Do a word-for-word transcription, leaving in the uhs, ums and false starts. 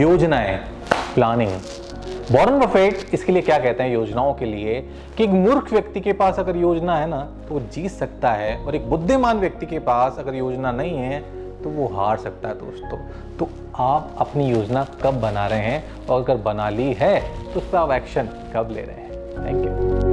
योजनाएं, planning. Warren Buffett इसके लिए क्या कहते हैं योजनाओं के लिए कि एक मूर्ख व्यक्ति के पास अगर योजना है ना तो वो जीत सकता है, और एक बुद्धिमान व्यक्ति के पास अगर योजना नहीं है तो वो हार सकता है दोस्तों। तो आप अपनी योजना कब बना रहे हैं, और अगर बना ली है तो उसका आप एक्शन कब ले रहे हैं। Thank you.